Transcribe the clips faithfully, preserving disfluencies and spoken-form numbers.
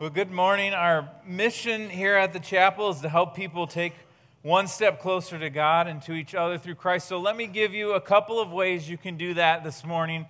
Well, good morning. Our mission here at the chapel is to help people take one step closer to God and to each other through Christ. So let me give you a couple of ways you can do that this morning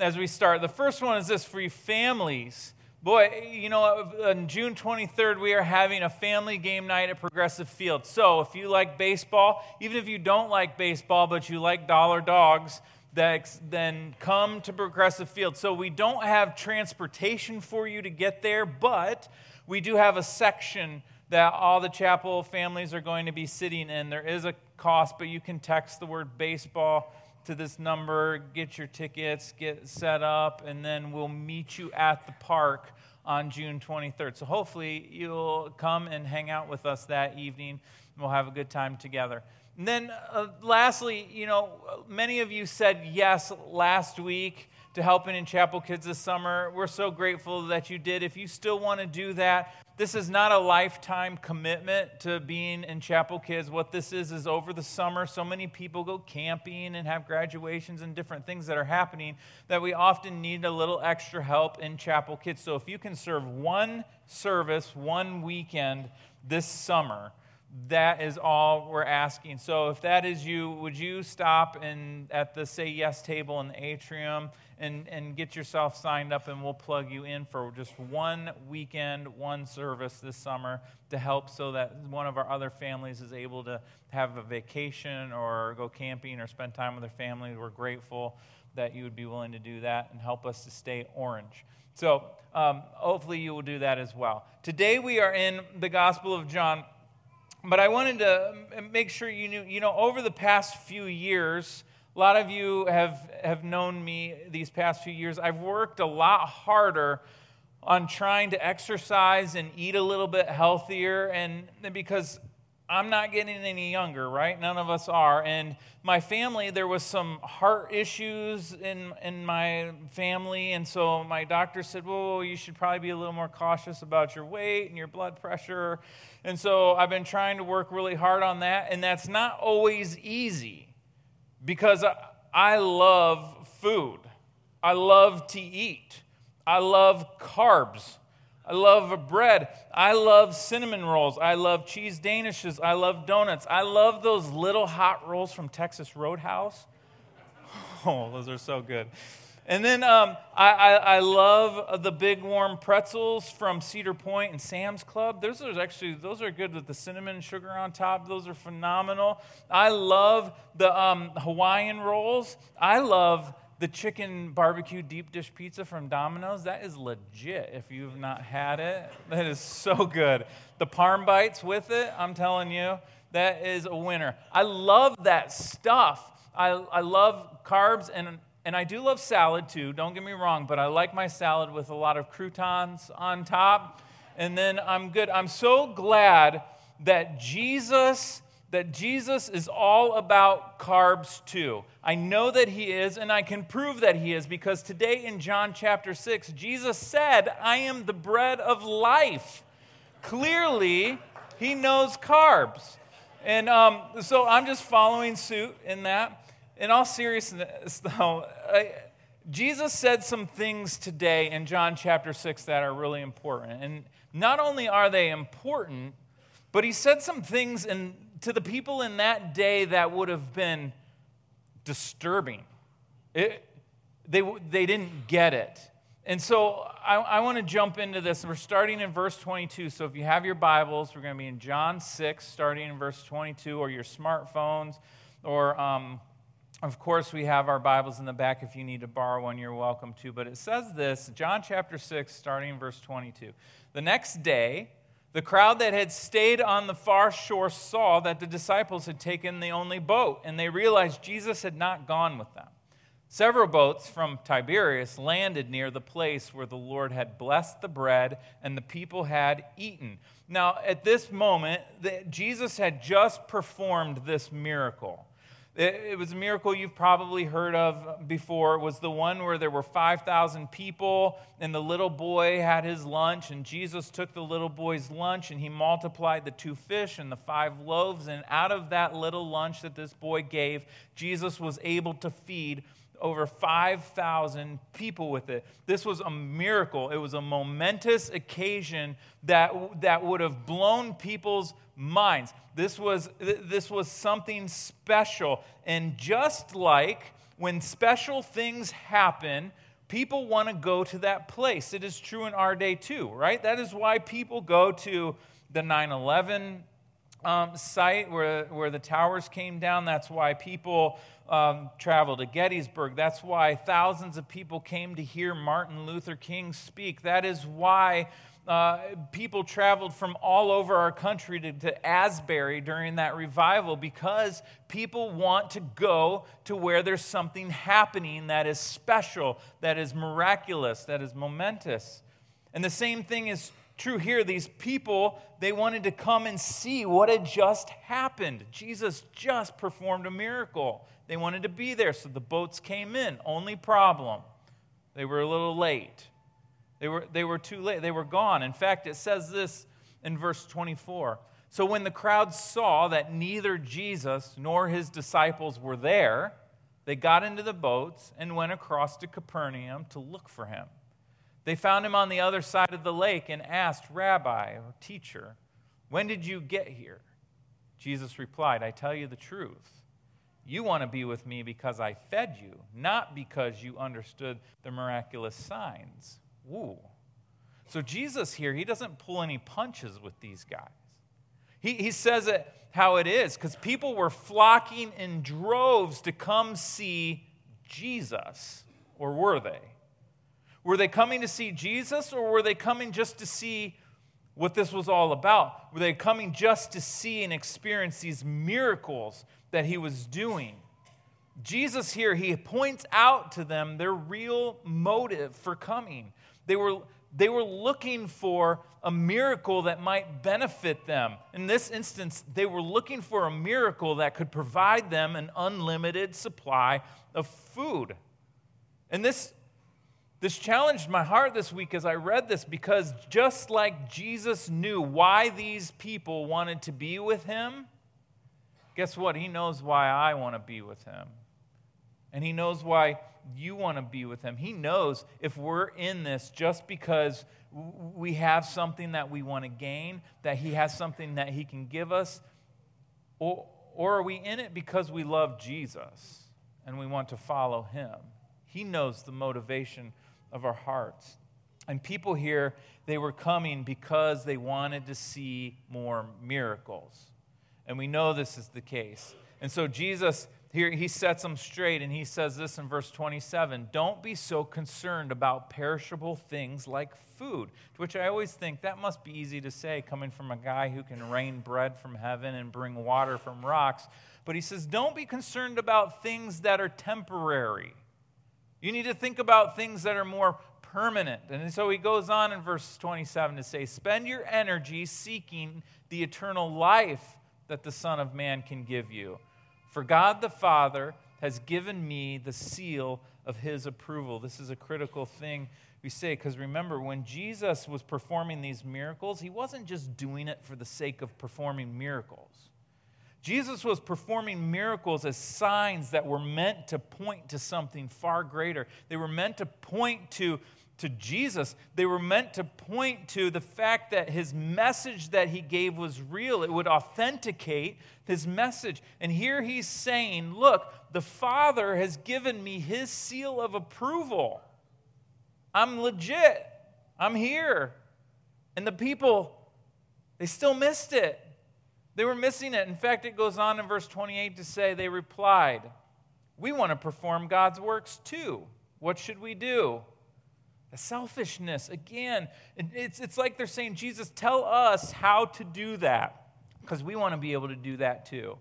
as we start. The first one is this for you families. Boy, you know, on June twenty-third, we are having a family game night at Progressive Field. So if you like baseball, even if you don't like baseball, but you like dollar dogs, then come to Progressive Field. So we don't have transportation for you to get there, but we do have a section that all the chapel families are going to be sitting in. There is a cost, but you can text the word baseball to this number, get your tickets, get set up, and then we'll meet you at the park on June twenty-third. So hopefully you'll come and hang out with us that evening, and we'll have a good time together. And then uh, lastly, you know, many of you said yes last week to helping in Chapel Kids this summer. We're so grateful that you did. If you still want to do that, this is not a lifetime commitment to being in Chapel Kids. What this is is over the summer, so many people go camping and have graduations and different things that are happening that we often need a little extra help in Chapel Kids. So if you can serve one service, one weekend this summer, that is all we're asking. So if that is you, would you stop in, at the Say Yes table in the atrium and, and get yourself signed up, and we'll plug you in for just one weekend, one service this summer to help so that one of our other families is able to have a vacation or go camping or spend time with their family. We're grateful that you would be willing to do that and help us to stay orange. So um, hopefully you will do that as well. Today we are in the Gospel of John, but I wanted to make sure you knew, you know, over the past few years, a lot of you have, have known me these past few years. I've worked a lot harder on trying to exercise and eat a little bit healthier, and because I'm not getting any younger, right? None of us are. And my family, there was some heart issues in in my family, and so my doctor said, well, you should probably be a little more cautious about your weight and your blood pressure. And so I've been trying to work really hard on that, and that's not always easy because I love food. I love to eat. I love carbs. I love bread. I love cinnamon rolls. I love cheese danishes. I love donuts. I love those little hot rolls from Texas Roadhouse. Oh, those are so good. And then um, I, I, I love the big warm pretzels from Cedar Point and Sam's Club. Those are actually those are good with the cinnamon and sugar on top. Those are phenomenal. I love the um, Hawaiian rolls. I love the chicken barbecue deep dish pizza from Domino's. That is legit if you've not had it. That is so good. The parm bites with it, I'm telling you, that is a winner. I love that stuff. I, I love carbs, and, and I do love salad too, don't get me wrong, but I like my salad with a lot of croutons on top, and then I'm good. I'm so glad that Jesus... that Jesus is all about carbs too. I know that he is, and I can prove that he is, because today in John chapter six, Jesus said, I am the bread of life. Clearly, he knows carbs. And um, so I'm just following suit in that. In all seriousness, though, I, Jesus said some things today in John chapter six that are really important. And not only are they important, but he said some things in to the people in that day that would have been disturbing. It, they, they didn't get it. And so I, I want to jump into this. We're starting in verse twenty-two. So if you have your Bibles, we're going to be in John six, starting in verse twenty-two, or your smartphones. Or, um, of course, we have our Bibles in the back. If you need to borrow one, you're welcome to. But it says this, John chapter six, starting in verse twenty-two. The next day, the crowd that had stayed on the far shore saw that the disciples had taken the only boat, and they realized Jesus had not gone with them. Several boats from Tiberias landed near the place where the Lord had blessed the bread, and the people had eaten. Now, at this moment, the, Jesus had just performed this miracle. It, it was a miracle you've probably heard of before. It was the one where there were five thousand people, and the little boy had his lunch, and Jesus took the little boy's lunch, and he multiplied the two fish and the five loaves, and out of that little lunch that this boy gave, Jesus was able to feed over five thousand people with it. This was a miracle. It was a momentous occasion that, that would have blown people's minds. This was, this was something special. And just like when special things happen, people want to go to that place. It is true in our day too, right? That is why people go to the nine eleven um, site where, where the towers came down. That's why people um, travel to Gettysburg. That's why thousands of people came to hear Martin Luther King speak. That is why uh, people traveled from all over our country to, to Asbury during that revival, because people want to go to where there's something happening that is special, that is miraculous, that is momentous. And the same thing is true here. These people, they wanted to come and see what had just happened. Jesus just performed a miracle. They wanted to be there, so the boats came in. Only problem, they were a little late. They were, they were too late. They were gone. In fact, it says this in verse twenty-four. So when the crowd saw that neither Jesus nor his disciples were there, they got into the boats and went across to Capernaum to look for him. They found him on the other side of the lake and asked, Rabbi, or teacher, when did you get here? Jesus replied, I tell you the truth. You want to be with me because I fed you, not because you understood the miraculous signs. Ooh. So Jesus here, he doesn't pull any punches with these guys. He, he says it how it is, because people were flocking in droves to come see Jesus, or were they? Were they coming to see Jesus, or were they coming just to see what this was all about? Were they coming just to see and experience these miracles that he was doing? Jesus here, he points out to them their real motive for coming. They were, they were looking for a miracle that might benefit them. In this instance, they were looking for a miracle that could provide them an unlimited supply of food. And this This challenged my heart this week as I read this, because just like Jesus knew why these people wanted to be with him, guess what? He knows why I want to be with him. And he knows why you want to be with him. He knows if we're in this just because we have something that we want to gain, that he has something that he can give us, or, or are we in it because we love Jesus and we want to follow him? He knows the motivation of our hearts. And people here, they were coming because they wanted to see more miracles. And we know this is the case. And so Jesus here, he sets them straight, and he says this in verse twenty-seven, don't be so concerned about perishable things like food, to which I always think that must be easy to say coming from a guy who can rain bread from heaven and bring water from rocks. But he says, don't be concerned about things that are temporary. You need to think about things that are more permanent. And so he goes on in verse twenty-seven to say, spend your energy seeking the eternal life that the Son of Man can give you. For God the Father has given me the seal of his approval. This is a critical thing we say, because remember, when Jesus was performing these miracles, he wasn't just doing it for the sake of performing miracles. Jesus was performing miracles as signs that were meant to point to something far greater. They were meant to point to, to Jesus. They were meant to point to the fact that his message that he gave was real. It would authenticate his message. And here he's saying, look, the Father has given me his seal of approval. I'm legit. I'm here. And the people, they still missed it. They were missing it. In fact, it goes on in verse twenty-eight to say, they replied, we want to perform God's works too. What should we do? The selfishness, again, it's, it's like they're saying, Jesus, tell us how to do that, because we want to be able to do that too.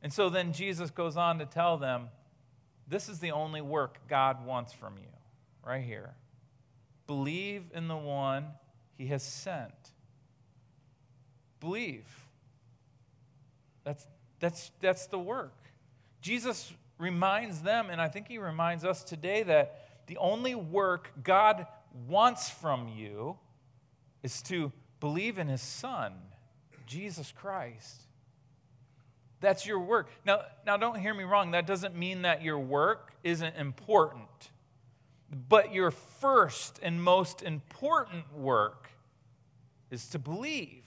And so then Jesus goes on to tell them, this is the only work God wants from you, right here. Believe in the one he has sent. Believe. That's that's that's the work. Jesus reminds them, and I think he reminds us today, that the only work God wants from you is to believe in his Son, Jesus Christ. That's your work. Now, now don't hear me wrong. That doesn't mean that your work isn't important. But your first and most important work is to believe.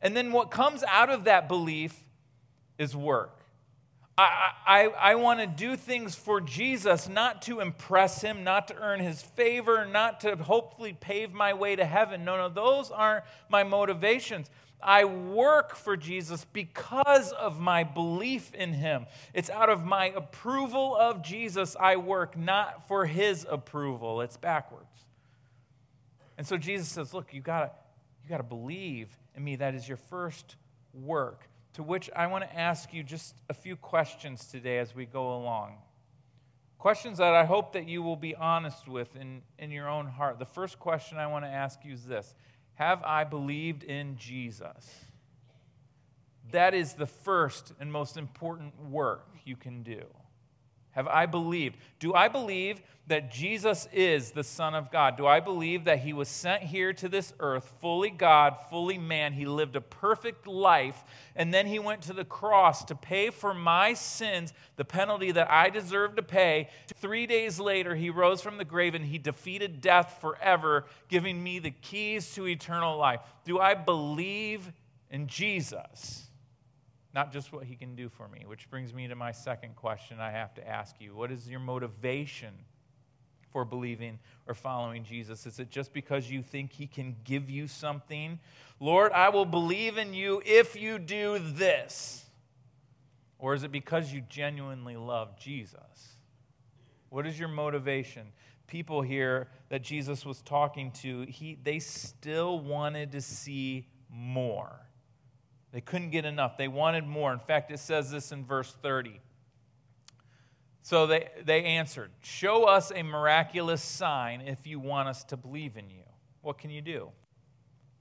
And then what comes out of that belief is work. I, I, I want to do things for Jesus, not to impress him, not to earn his favor, not to hopefully pave my way to heaven. No, no, those aren't my motivations. I work for Jesus because of my belief in him. It's out of my approval of Jesus I work, not for his approval. It's backwards. And so Jesus says, look, you gotta, you gotta believe in me. That is your first work. To which I want to ask you just a few questions today as we go along. Questions that I hope that you will be honest with in, in your own heart. The first question I want to ask you is this. Have I believed in Jesus? That is the first and most important work you can do. Have I believed? Do I believe that Jesus is the Son of God? Do I believe that he was sent here to this earth, fully God, fully man? He lived a perfect life, and then he went to the cross to pay for my sins, the penalty that I deserved to pay. Three days later, he rose from the grave, and he defeated death forever, giving me the keys to eternal life. Do I believe in Jesus? Not just what he can do for me, which brings me to my second question I have to ask you. What is your motivation for believing or following Jesus? Is it just because you think he can give you something? Lord, I will believe in you if you do this. Or is it because you genuinely love Jesus? What is your motivation? People here that Jesus was talking to, he, they still wanted to see more. They couldn't get enough. They wanted more. In fact, it says this in verse thirty. So they, they answered, show us a miraculous sign if you want us to believe in you. What can you do?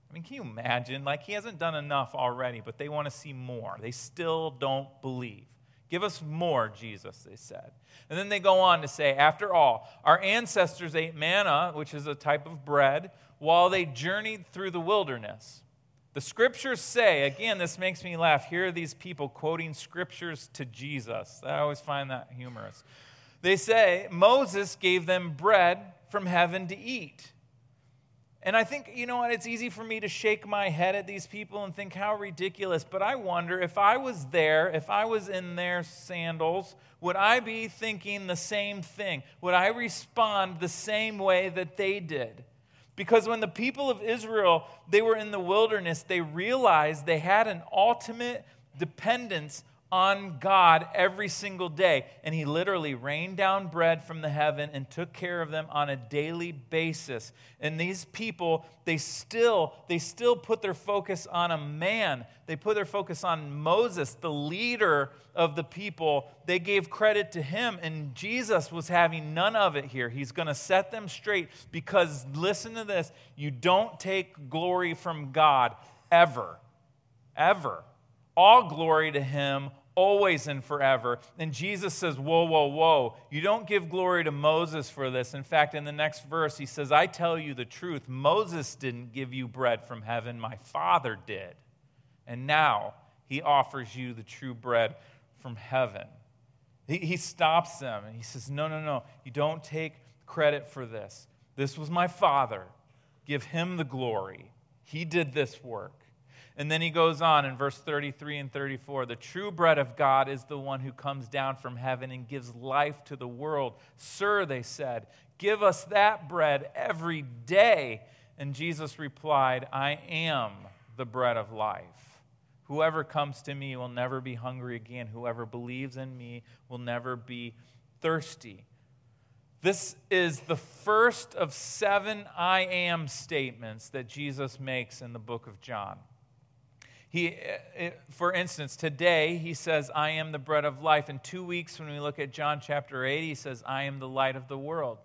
I mean, can you imagine? Like, he hasn't done enough already, but they want to see more. They still don't believe. Give us more, Jesus, they said. And then they go on to say, after all, our ancestors ate manna, which is a type of bread, while they journeyed through the wilderness. The scriptures say, again, this makes me laugh. Here are these people quoting scriptures to Jesus. I always find that humorous. They say, Moses gave them bread from heaven to eat. And I think, you know what, it's easy for me to shake my head at these people and think, how ridiculous. But I wonder, if I was there, if I was in their sandals, would I be thinking the same thing? Would I respond the same way that they did? Because when the people of Israel, they were in the wilderness, they realized they had an ultimate dependence on God every single day. And he literally rained down bread from the heaven and took care of them on a daily basis. And these people, they still, they still put their focus on a man. They put their focus on Moses, the leader of the people. They gave credit to him, and Jesus was having none of it here. He's going to set them straight because, listen to this, you don't take glory from God ever, ever. All glory to him, always and forever. And Jesus says, whoa, whoa, whoa. You don't give glory to Moses for this. In fact, in the next verse, he says, I tell you the truth. Moses didn't give you bread from heaven. My Father did. And now he offers you the true bread from heaven. He, he stops them and he says, no, no, no. You don't take credit for this. This was my Father. Give him the glory. He did this work. And then he goes on in verse thirty-three and thirty-four, the true bread of God is the one who comes down from heaven and gives life to the world. Sir, they said, give us that bread every day. And Jesus replied, I am the bread of life. Whoever comes to me will never be hungry again. Whoever believes in me will never be thirsty. This is the first of seven I am statements that Jesus makes in the book of John. He, for instance, today he says, I am the bread of life. In two weeks, when we look at John chapter eight, he says, I am the light of the world.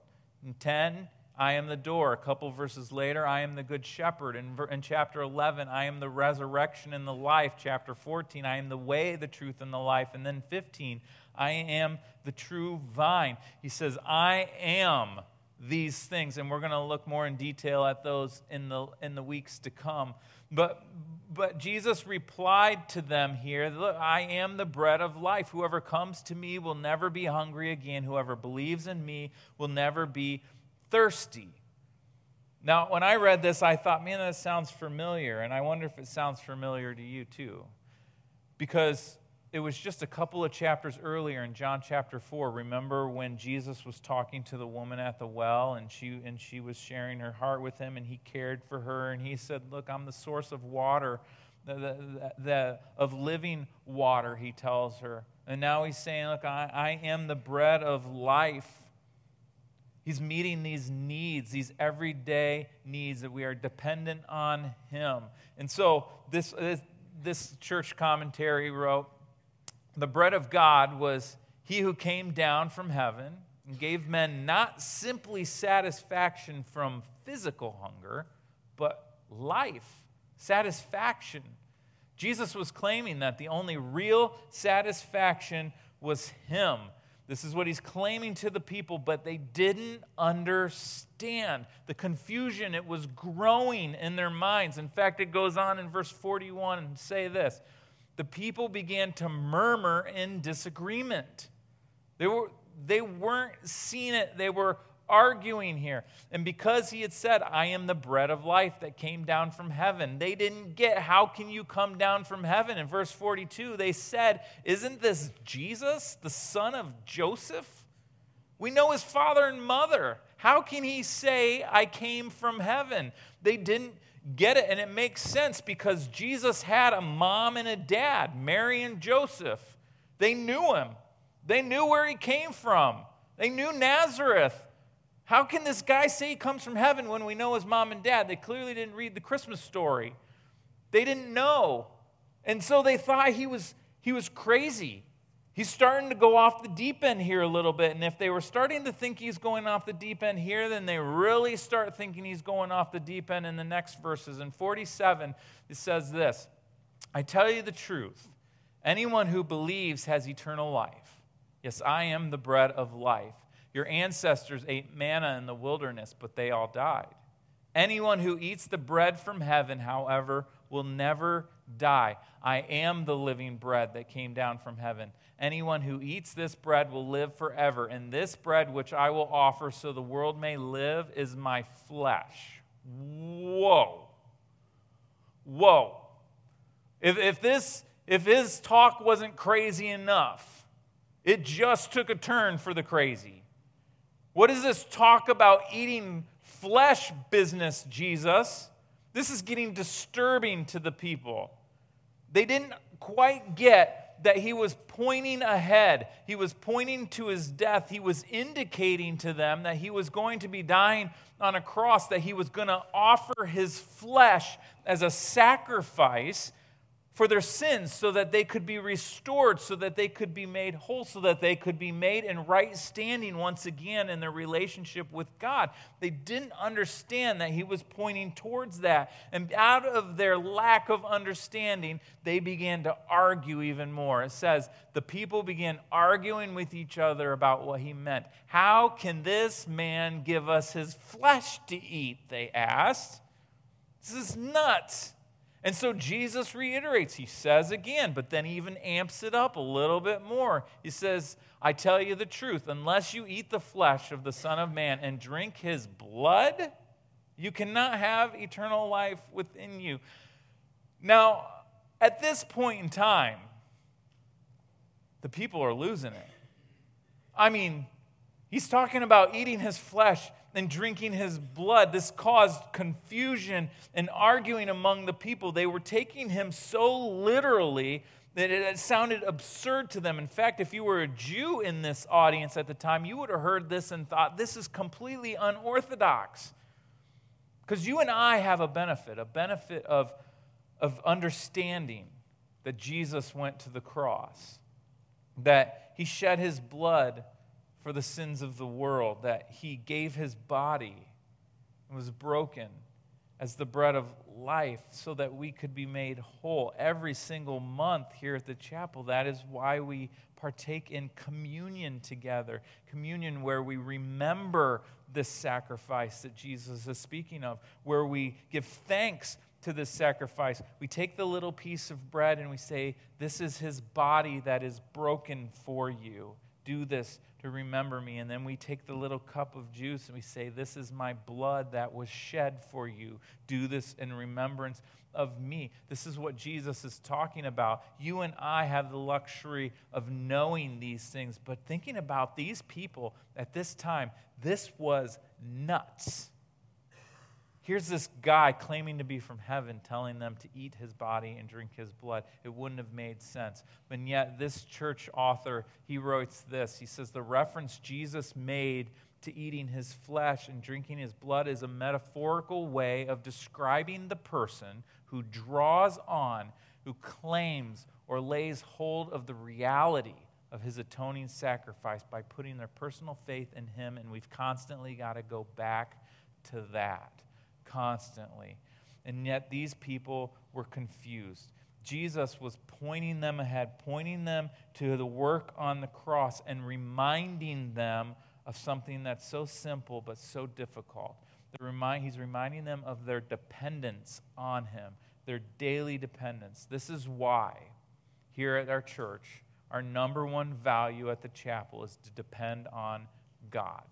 In ten, I am the door. A couple verses later, I am the good shepherd. In, in chapter eleven, I am the resurrection and the life. Chapter fourteen, I am the way, the truth, and the life. And then fifteen, I am the true vine. He says, I am these things, and we're going to look more in detail at those in the in the weeks to come. But but Jesus replied to them here, "Look, I am the bread of life. Whoever comes to me will never be hungry again. Whoever believes in me will never be thirsty." Now, when I read this, I thought, man, that sounds familiar, and I wonder if it sounds familiar to you too, because it was just a couple of chapters earlier in John chapter four. Remember when Jesus was talking to the woman at the well, and she and she was sharing her heart with him, and he cared for her, and he said, "Look, I'm the source of water, the, the, the, of living water," he tells her. And now he's saying, "Look, I, I am the bread of life." He's meeting these needs, these everyday needs that we are dependent on him. And so this this, this church commentary wrote, "The bread of God was he who came down from heaven and gave men not simply satisfaction from physical hunger, but life, satisfaction." Jesus was claiming that the only real satisfaction was him. This is what he's claiming to the people, but they didn't understand. The confusion, it was growing in their minds. In fact, it goes on in verse forty-one and say this, "The people began to murmur in disagreement." They, were, they weren't seeing it. They were arguing here. And because he had said, "I am the bread of life that came down from heaven," they didn't get, how can you come down from heaven? In verse forty-two, they said, "Isn't this Jesus, the son of Joseph? We know his father and mother. How can he say, I came from heaven?" They didn't get it, and it makes sense because Jesus had a mom and a dad, Mary and Joseph. They knew him. They knew where he came from. They knew Nazareth. How can this guy say he comes from heaven when we know his mom and dad? They clearly didn't read the Christmas story. They didn't know. And so they thought he was he was crazy. He's starting to go off the deep end here a little bit. And if they were starting to think he's going off the deep end here, then they really start thinking he's going off the deep end in the next verses. In forty-seven, it says this, "I tell you the truth, anyone who believes has eternal life. Yes, I am the bread of life. Your ancestors ate manna in the wilderness, but they all died. Anyone who eats the bread from heaven, however, will never die. I am the living bread that came down from heaven. Anyone who eats this bread will live forever. And this bread which I will offer so the world may live is my flesh." Whoa. Whoa. If, if this, if his talk wasn't crazy enough, it just took a turn for the crazy. What is this talk about eating flesh business, Jesus? This is getting disturbing to the people. They didn't quite get that he was pointing ahead. He was pointing to his death. He was indicating to them that he was going to be dying on a cross, that he was going to offer his flesh as a sacrifice for their sins so that they could be restored, so that they could be made whole, so that they could be made in right standing once again in their relationship with God. They didn't understand that he was pointing towards that. And out of their lack of understanding, they began to argue even more. It says, the people began arguing with each other about what he meant. "How can this man give us his flesh to eat?" they asked. This is nuts. And so Jesus reiterates, he says again, but then he even amps it up a little bit more. He says, "I tell you the truth, unless you eat the flesh of the Son of Man and drink his blood, you cannot have eternal life within you." Now, at this point in time, the people are losing it. I mean, he's talking about eating his flesh and drinking his blood. This caused confusion and arguing among the people. They were taking him so literally that it sounded absurd to them. In fact, if you were a Jew in this audience at the time, you would have heard this and thought, this is completely unorthodox. Because you and I have a benefit, a benefit of, of understanding that Jesus went to the cross, that he shed his blood for the sins of the world, that he gave his body and was broken as the bread of life so that we could be made whole. Every single month here at the chapel, that is why we partake in communion together. Communion where we remember this sacrifice that Jesus is speaking of, where we give thanks to this sacrifice. We take the little piece of bread and we say, this is his body that is broken for you. Do this to remember me. And then we take the little cup of juice and we say, this is my blood that was shed for you. Do this in remembrance of me. This is what Jesus is talking about. You and I have the luxury of knowing these things, but thinking about these people at this time, this was nuts. Here's this guy claiming to be from heaven, telling them to eat his body and drink his blood. It wouldn't have made sense. And yet this church author, he writes this. He says, the reference Jesus made to eating his flesh and drinking his blood is a metaphorical way of describing the person who draws on, who claims or lays hold of the reality of his atoning sacrifice by putting their personal faith in him. And we've constantly got to go back to that. Constantly. And yet these people were confused. Jesus was pointing them ahead, pointing them to the work on the cross and reminding them of something that's so simple but so difficult. The remind, he's reminding them of their dependence on him, their daily dependence. This is why here at our church, our number one value at the chapel is to depend on God.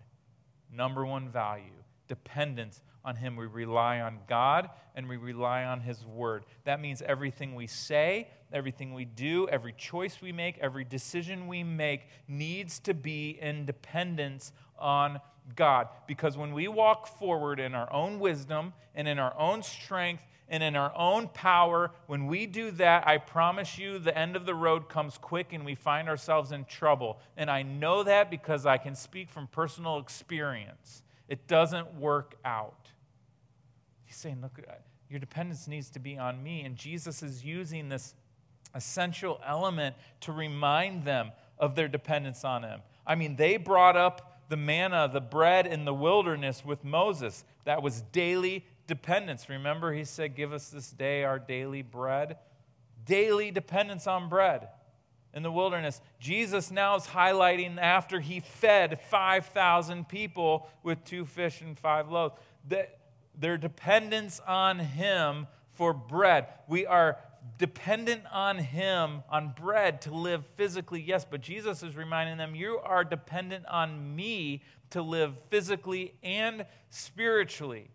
Number one value, dependence on him. We rely on God and we rely on his word. That means everything we say, everything we do, every choice we make, every decision we make needs to be in dependence on God. Because when we walk forward in our own wisdom and in our own strength and in our own power, when we do that, I promise you the end of the road comes quick and we find ourselves in trouble. And I know that because I can speak from personal experience. It doesn't work out. He's saying, look, your dependence needs to be on me. And Jesus is using this essential element to remind them of their dependence on him. I mean, they brought up the manna, the bread in the wilderness with Moses. That was daily dependence. Remember, he said, give us this day our daily bread. Daily dependence on bread in the wilderness. Jesus now is highlighting after he fed five thousand people with two fish and five loaves. That their dependence on him for bread. We are dependent on him, on bread, to live physically, yes, but Jesus is reminding them, you are dependent on me to live physically and spiritually.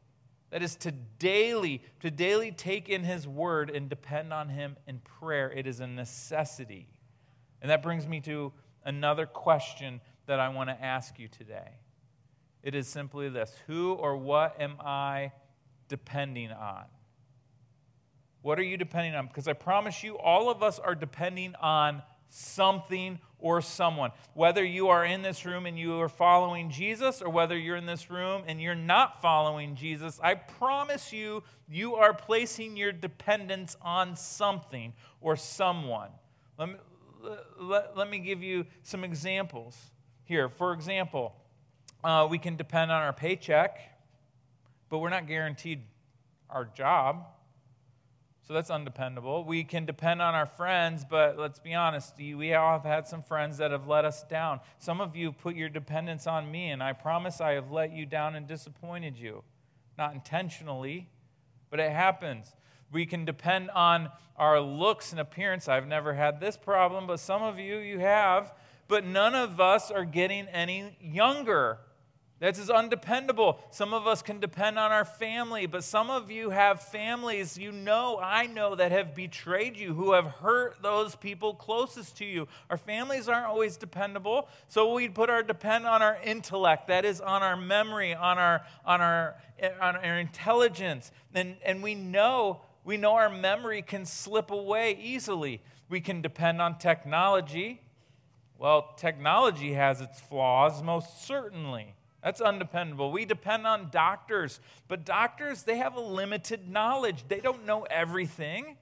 That is to daily, to daily take in his word and depend on him in prayer. It is a necessity. And that brings me to another question that I want to ask you today. It is simply this: who or what am I depending on? What are you depending on? Because I promise you, all of us are depending on something or someone. Whether you are in this room and you are following Jesus, or whether you're in this room and you're not following Jesus, I promise you, you are placing your dependence on something or someone. Let me, let, let me give you some examples here. For example, Uh, we can depend on our paycheck, but we're not guaranteed our job, so that's undependable. We can depend on our friends, but let's be honest, we all have had some friends that have let us down. Some of you put your dependence on me, and I promise I have let you down and disappointed you. Not intentionally, but it happens. We can depend on our looks and appearance. I've never had this problem, but some of you, you have. But none of us are getting any younger. That's as undependable. Some of us can depend on our family, but some of you have families you know, I know, that have betrayed you, who have hurt those people closest to you. Our families aren't always dependable, so we put our depend on our intellect, that is on our memory, on our on our on our intelligence. And and we know we know our memory can slip away easily. We can depend on technology. Well, technology has its flaws, most certainly. That's undependable. We depend on doctors, but doctors, they have a limited knowledge. They don't know everything.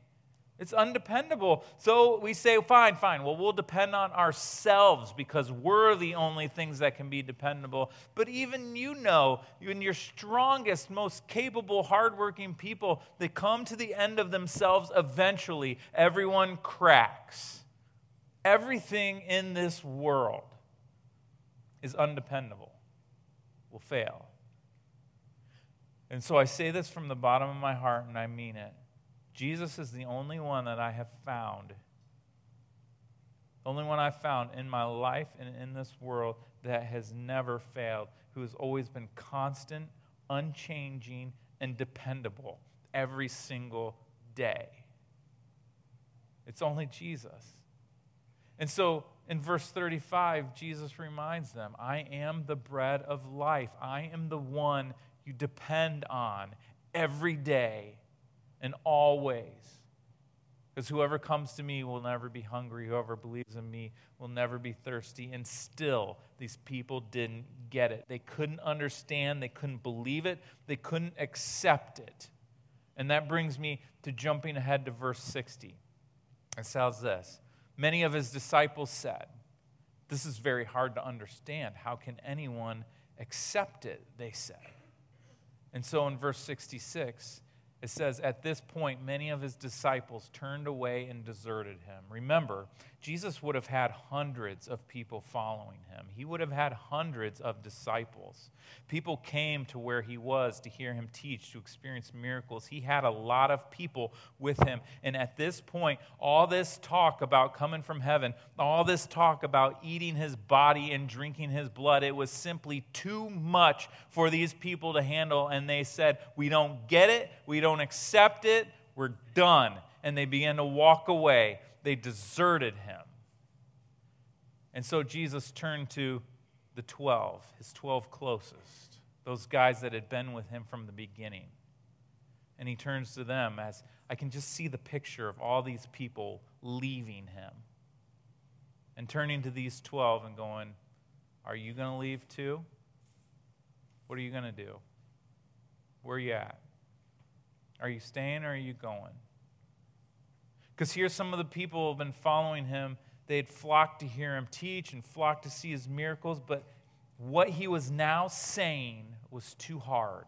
It's undependable. So we say, fine, fine. Well, we'll depend on ourselves because we're the only things that can be dependable. But even you know, even your strongest, most capable, hardworking people, they come to the end of themselves eventually. Everyone cracks. Everything in this world is undependable, will fail. And so I say this from the bottom of my heart, and I mean it. Jesus is the only one that I have found, the only one I've found in my life and in this world that has never failed, who has always been constant, unchanging, and dependable every single day. It's only Jesus. And so in verse thirty-five, Jesus reminds them, I am the bread of life. I am the one you depend on every day and always. Because whoever comes to me will never be hungry. Whoever believes in me will never be thirsty. And still, these people didn't get it. They couldn't understand. They couldn't believe it. They couldn't accept it. And that brings me to jumping ahead to verse sixty. It says this. Many of his disciples said, this is very hard to understand. How can anyone accept it, they said. And so in verse sixty-six, it says, at this point, many of his disciples turned away and deserted him. Remember, Jesus would have had hundreds of people following him. He would have had hundreds of disciples. People came to where he was to hear him teach, to experience miracles. He had a lot of people with him. And at this point, all this talk about coming from heaven, all this talk about eating his body and drinking his blood, it was simply too much for these people to handle. And they said, we don't get it. We don't don't accept it, we're done. And they began to walk away. They deserted him. And so Jesus turned to the twelve, his twelve closest, those guys that had been with him from the beginning. And he turns to them as, I can just see the picture of all these people leaving him. And turning to these twelve and going, are you going to leave too? What are you going to do? Where are you at? Are you staying or are you going? Because here's some of the people who have been following him. They had flocked to hear him teach and flocked to see his miracles, but what he was now saying was too hard.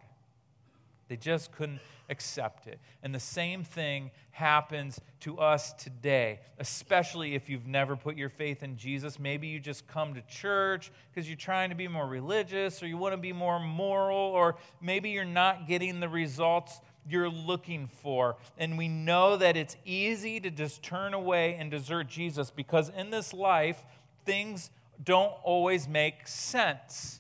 They just couldn't accept it. And the same thing happens to us today, especially if you've never put your faith in Jesus. Maybe you just come to church because you're trying to be more religious or you want to be more moral, or maybe you're not getting the results you're looking for. And we know that it's easy to just turn away and desert Jesus because in this life, things don't always make sense.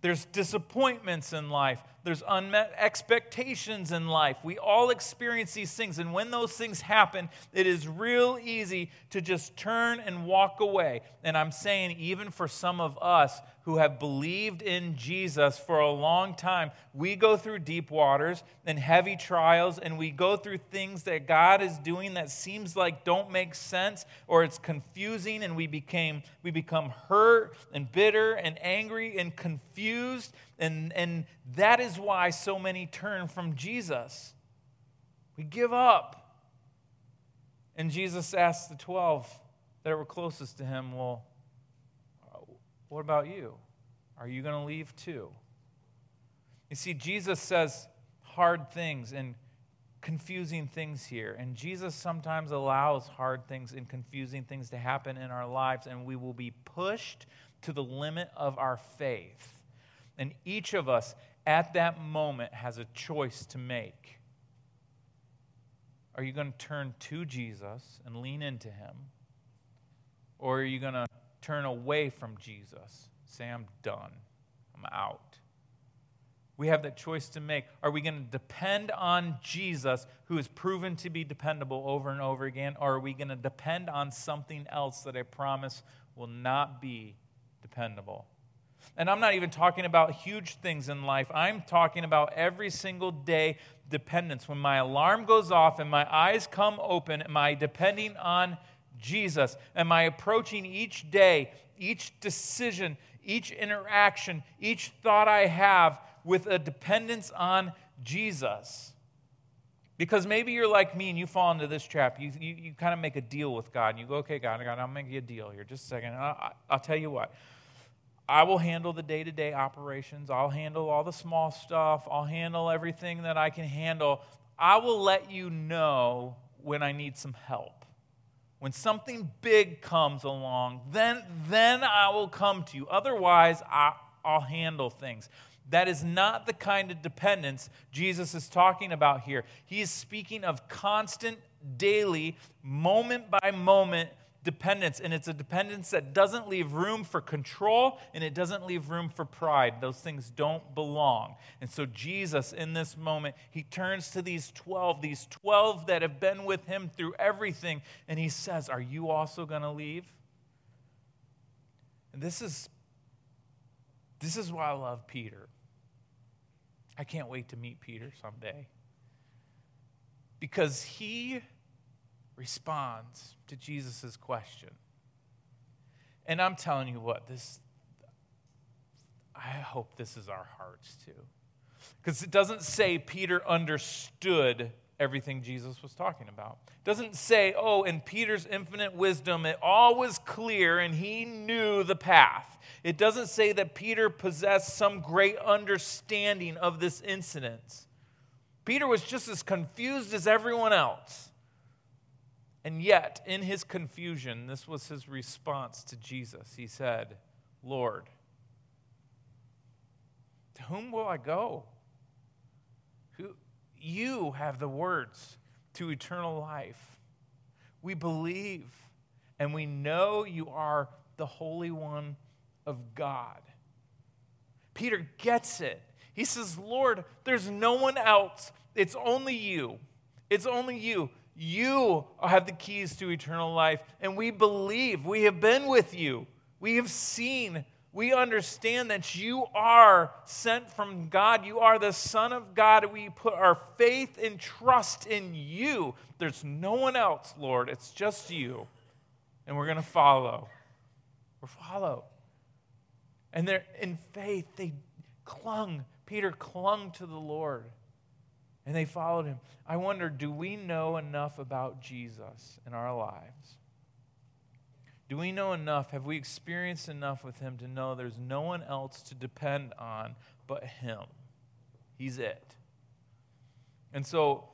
There's disappointments in life. There's unmet expectations in life. We all experience these things. And when those things happen, it is real easy to just turn and walk away. And I'm saying, even for some of us who have believed in Jesus for a long time, we go through deep waters and heavy trials, and we go through things that God is doing that seems like don't make sense, or it's confusing, and we became we become hurt and bitter and angry and confused. And, and that is why so many turn from Jesus. We give up. And Jesus asked the twelve that were closest to him, well, what about you? Are you going to leave too? You see, Jesus says hard things and confusing things here. And Jesus sometimes allows hard things and confusing things to happen in our lives, and we will be pushed to the limit of our faith. And each of us at that moment has a choice to make. Are you going to turn to Jesus and lean into him? Or are you going to turn away from Jesus? Say, I'm done. I'm out. We have that choice to make. Are we going to depend on Jesus, who is proven to be dependable over and over again? Or are we going to depend on something else that I promise will not be dependable? And I'm not even talking about huge things in life. I'm talking about every single day dependence. When my alarm goes off and my eyes come open, am I depending on Jesus? Am I approaching each day, each decision, each interaction, each thought I have with a dependence on Jesus? Because maybe you're like me and you fall into this trap. You you, you kind of make a deal with God. And you go, okay, God, God, I'll make you a deal here. Just a second. I'll, I'll tell you what. I will handle the day-to-day operations. I'll handle all the small stuff. I'll handle everything that I can handle. I will let you know when I need some help. When something big comes along, then, then I will come to you. Otherwise, I, I'll handle things. That is not the kind of dependence Jesus is talking about here. He is speaking of constant, daily, moment-by-moment dependence, and it's a dependence that doesn't leave room for control, and it doesn't leave room for pride. Those things don't belong. And so Jesus, in this moment, he turns to these twelve, these twelve that have been with him through everything, and he says, are you also going to leave? And this is, this is why I love Peter. I can't wait to meet Peter someday. Because he responds to Jesus' question. And I'm telling you what, this, I hope this is our hearts too. Because it doesn't say Peter understood everything Jesus was talking about. It doesn't say, oh, in Peter's infinite wisdom, it all was clear and he knew the path. It doesn't say that Peter possessed some great understanding of this incident. Peter was just as confused as everyone else. And yet, in his confusion, this was his response to Jesus. He said, Lord, to whom will I go? Who, you have the words to eternal life. We believe and we know you are the Holy One of God. Peter gets it. He says, Lord, there's no one else. It's only you. It's only you. You have the keys to eternal life, and we believe. We have been with you. We have seen. We understand that you are sent from God. You are the Son of God. We put our faith and trust in you. There's no one else, Lord. It's just you, and we're going to follow. We'll follow. And they're in faith, they clung. Peter clung to the Lord. And they followed him. I wonder, do we know enough about Jesus in our lives? Do we know enough? Have we experienced enough with him to know there's no one else to depend on but him? He's it. And so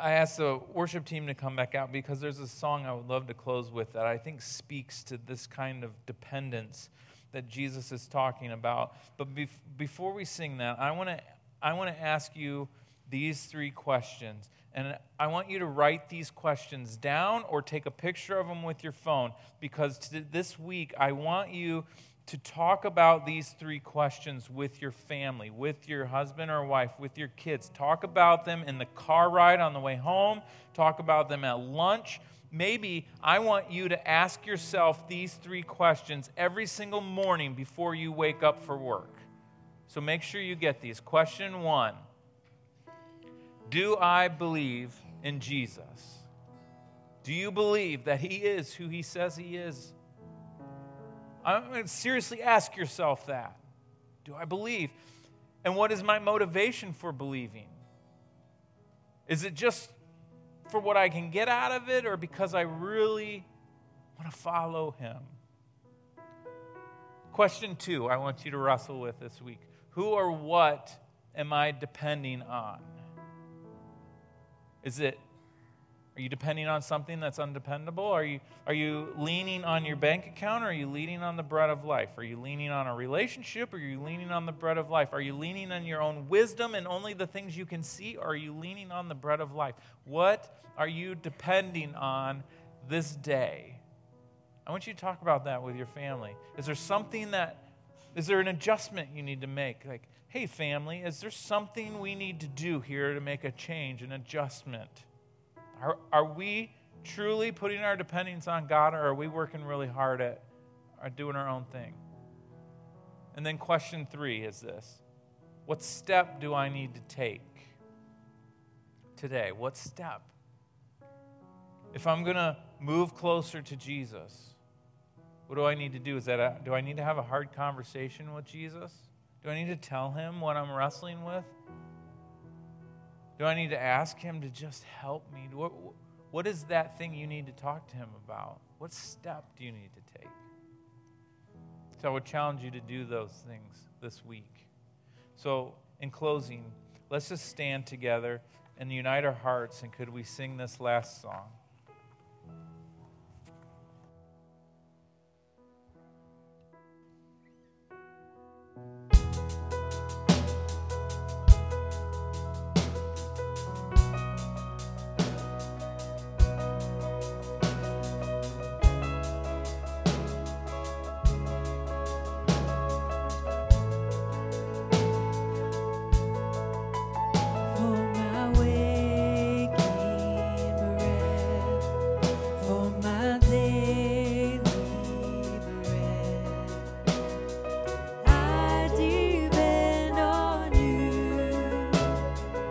I asked the worship team to come back out because there's a song I would love to close with that I think speaks to this kind of dependence that Jesus is talking about. But bef- before we sing that, I want to I want to ask you these three questions. And I want you to write these questions down or take a picture of them with your phone, because this week I want you to talk about these three questions with your family, with your husband or wife, with your kids. Talk about them in the car ride on the way home. Talk about them at lunch. Maybe I want you to ask yourself these three questions every single morning before you wake up for work. So make sure you get these. Question one, do I believe in Jesus? Do you believe that he is who he says he is? I'm going to seriously ask yourself that. Do I believe? And what is my motivation for believing? Is it just for what I can get out of it, or because I really want to follow him? Question two, I want you to wrestle with this week. Who or what am I depending on? Is it, are you depending on something that's undependable? Are you, are you leaning on your bank account, or are you leaning on the bread of life? Are you leaning on a relationship, or are you leaning on the bread of life? Are you leaning on your own wisdom and only the things you can see, or are you leaning on the bread of life? What are you depending on this day? I want you to talk about that with your family. Is there something that, is there an adjustment you need to make? Like, hey, family, is there something we need to do here to make a change, an adjustment? Are, are we truly putting our dependence on God, or are we working really hard at, at doing our own thing? And then question three is this. What step do I need to take today? What step? If I'm going to move closer to Jesus, what do I need to do? Is that a, do I need to have a hard conversation with Jesus? Do I need to tell him what I'm wrestling with? Do I need to ask him to just help me? What, what is that thing you need to talk to him about? What step do you need to take? So I would challenge you to do those things this week. So in closing, let's just stand together and unite our hearts, and could we sing this last song?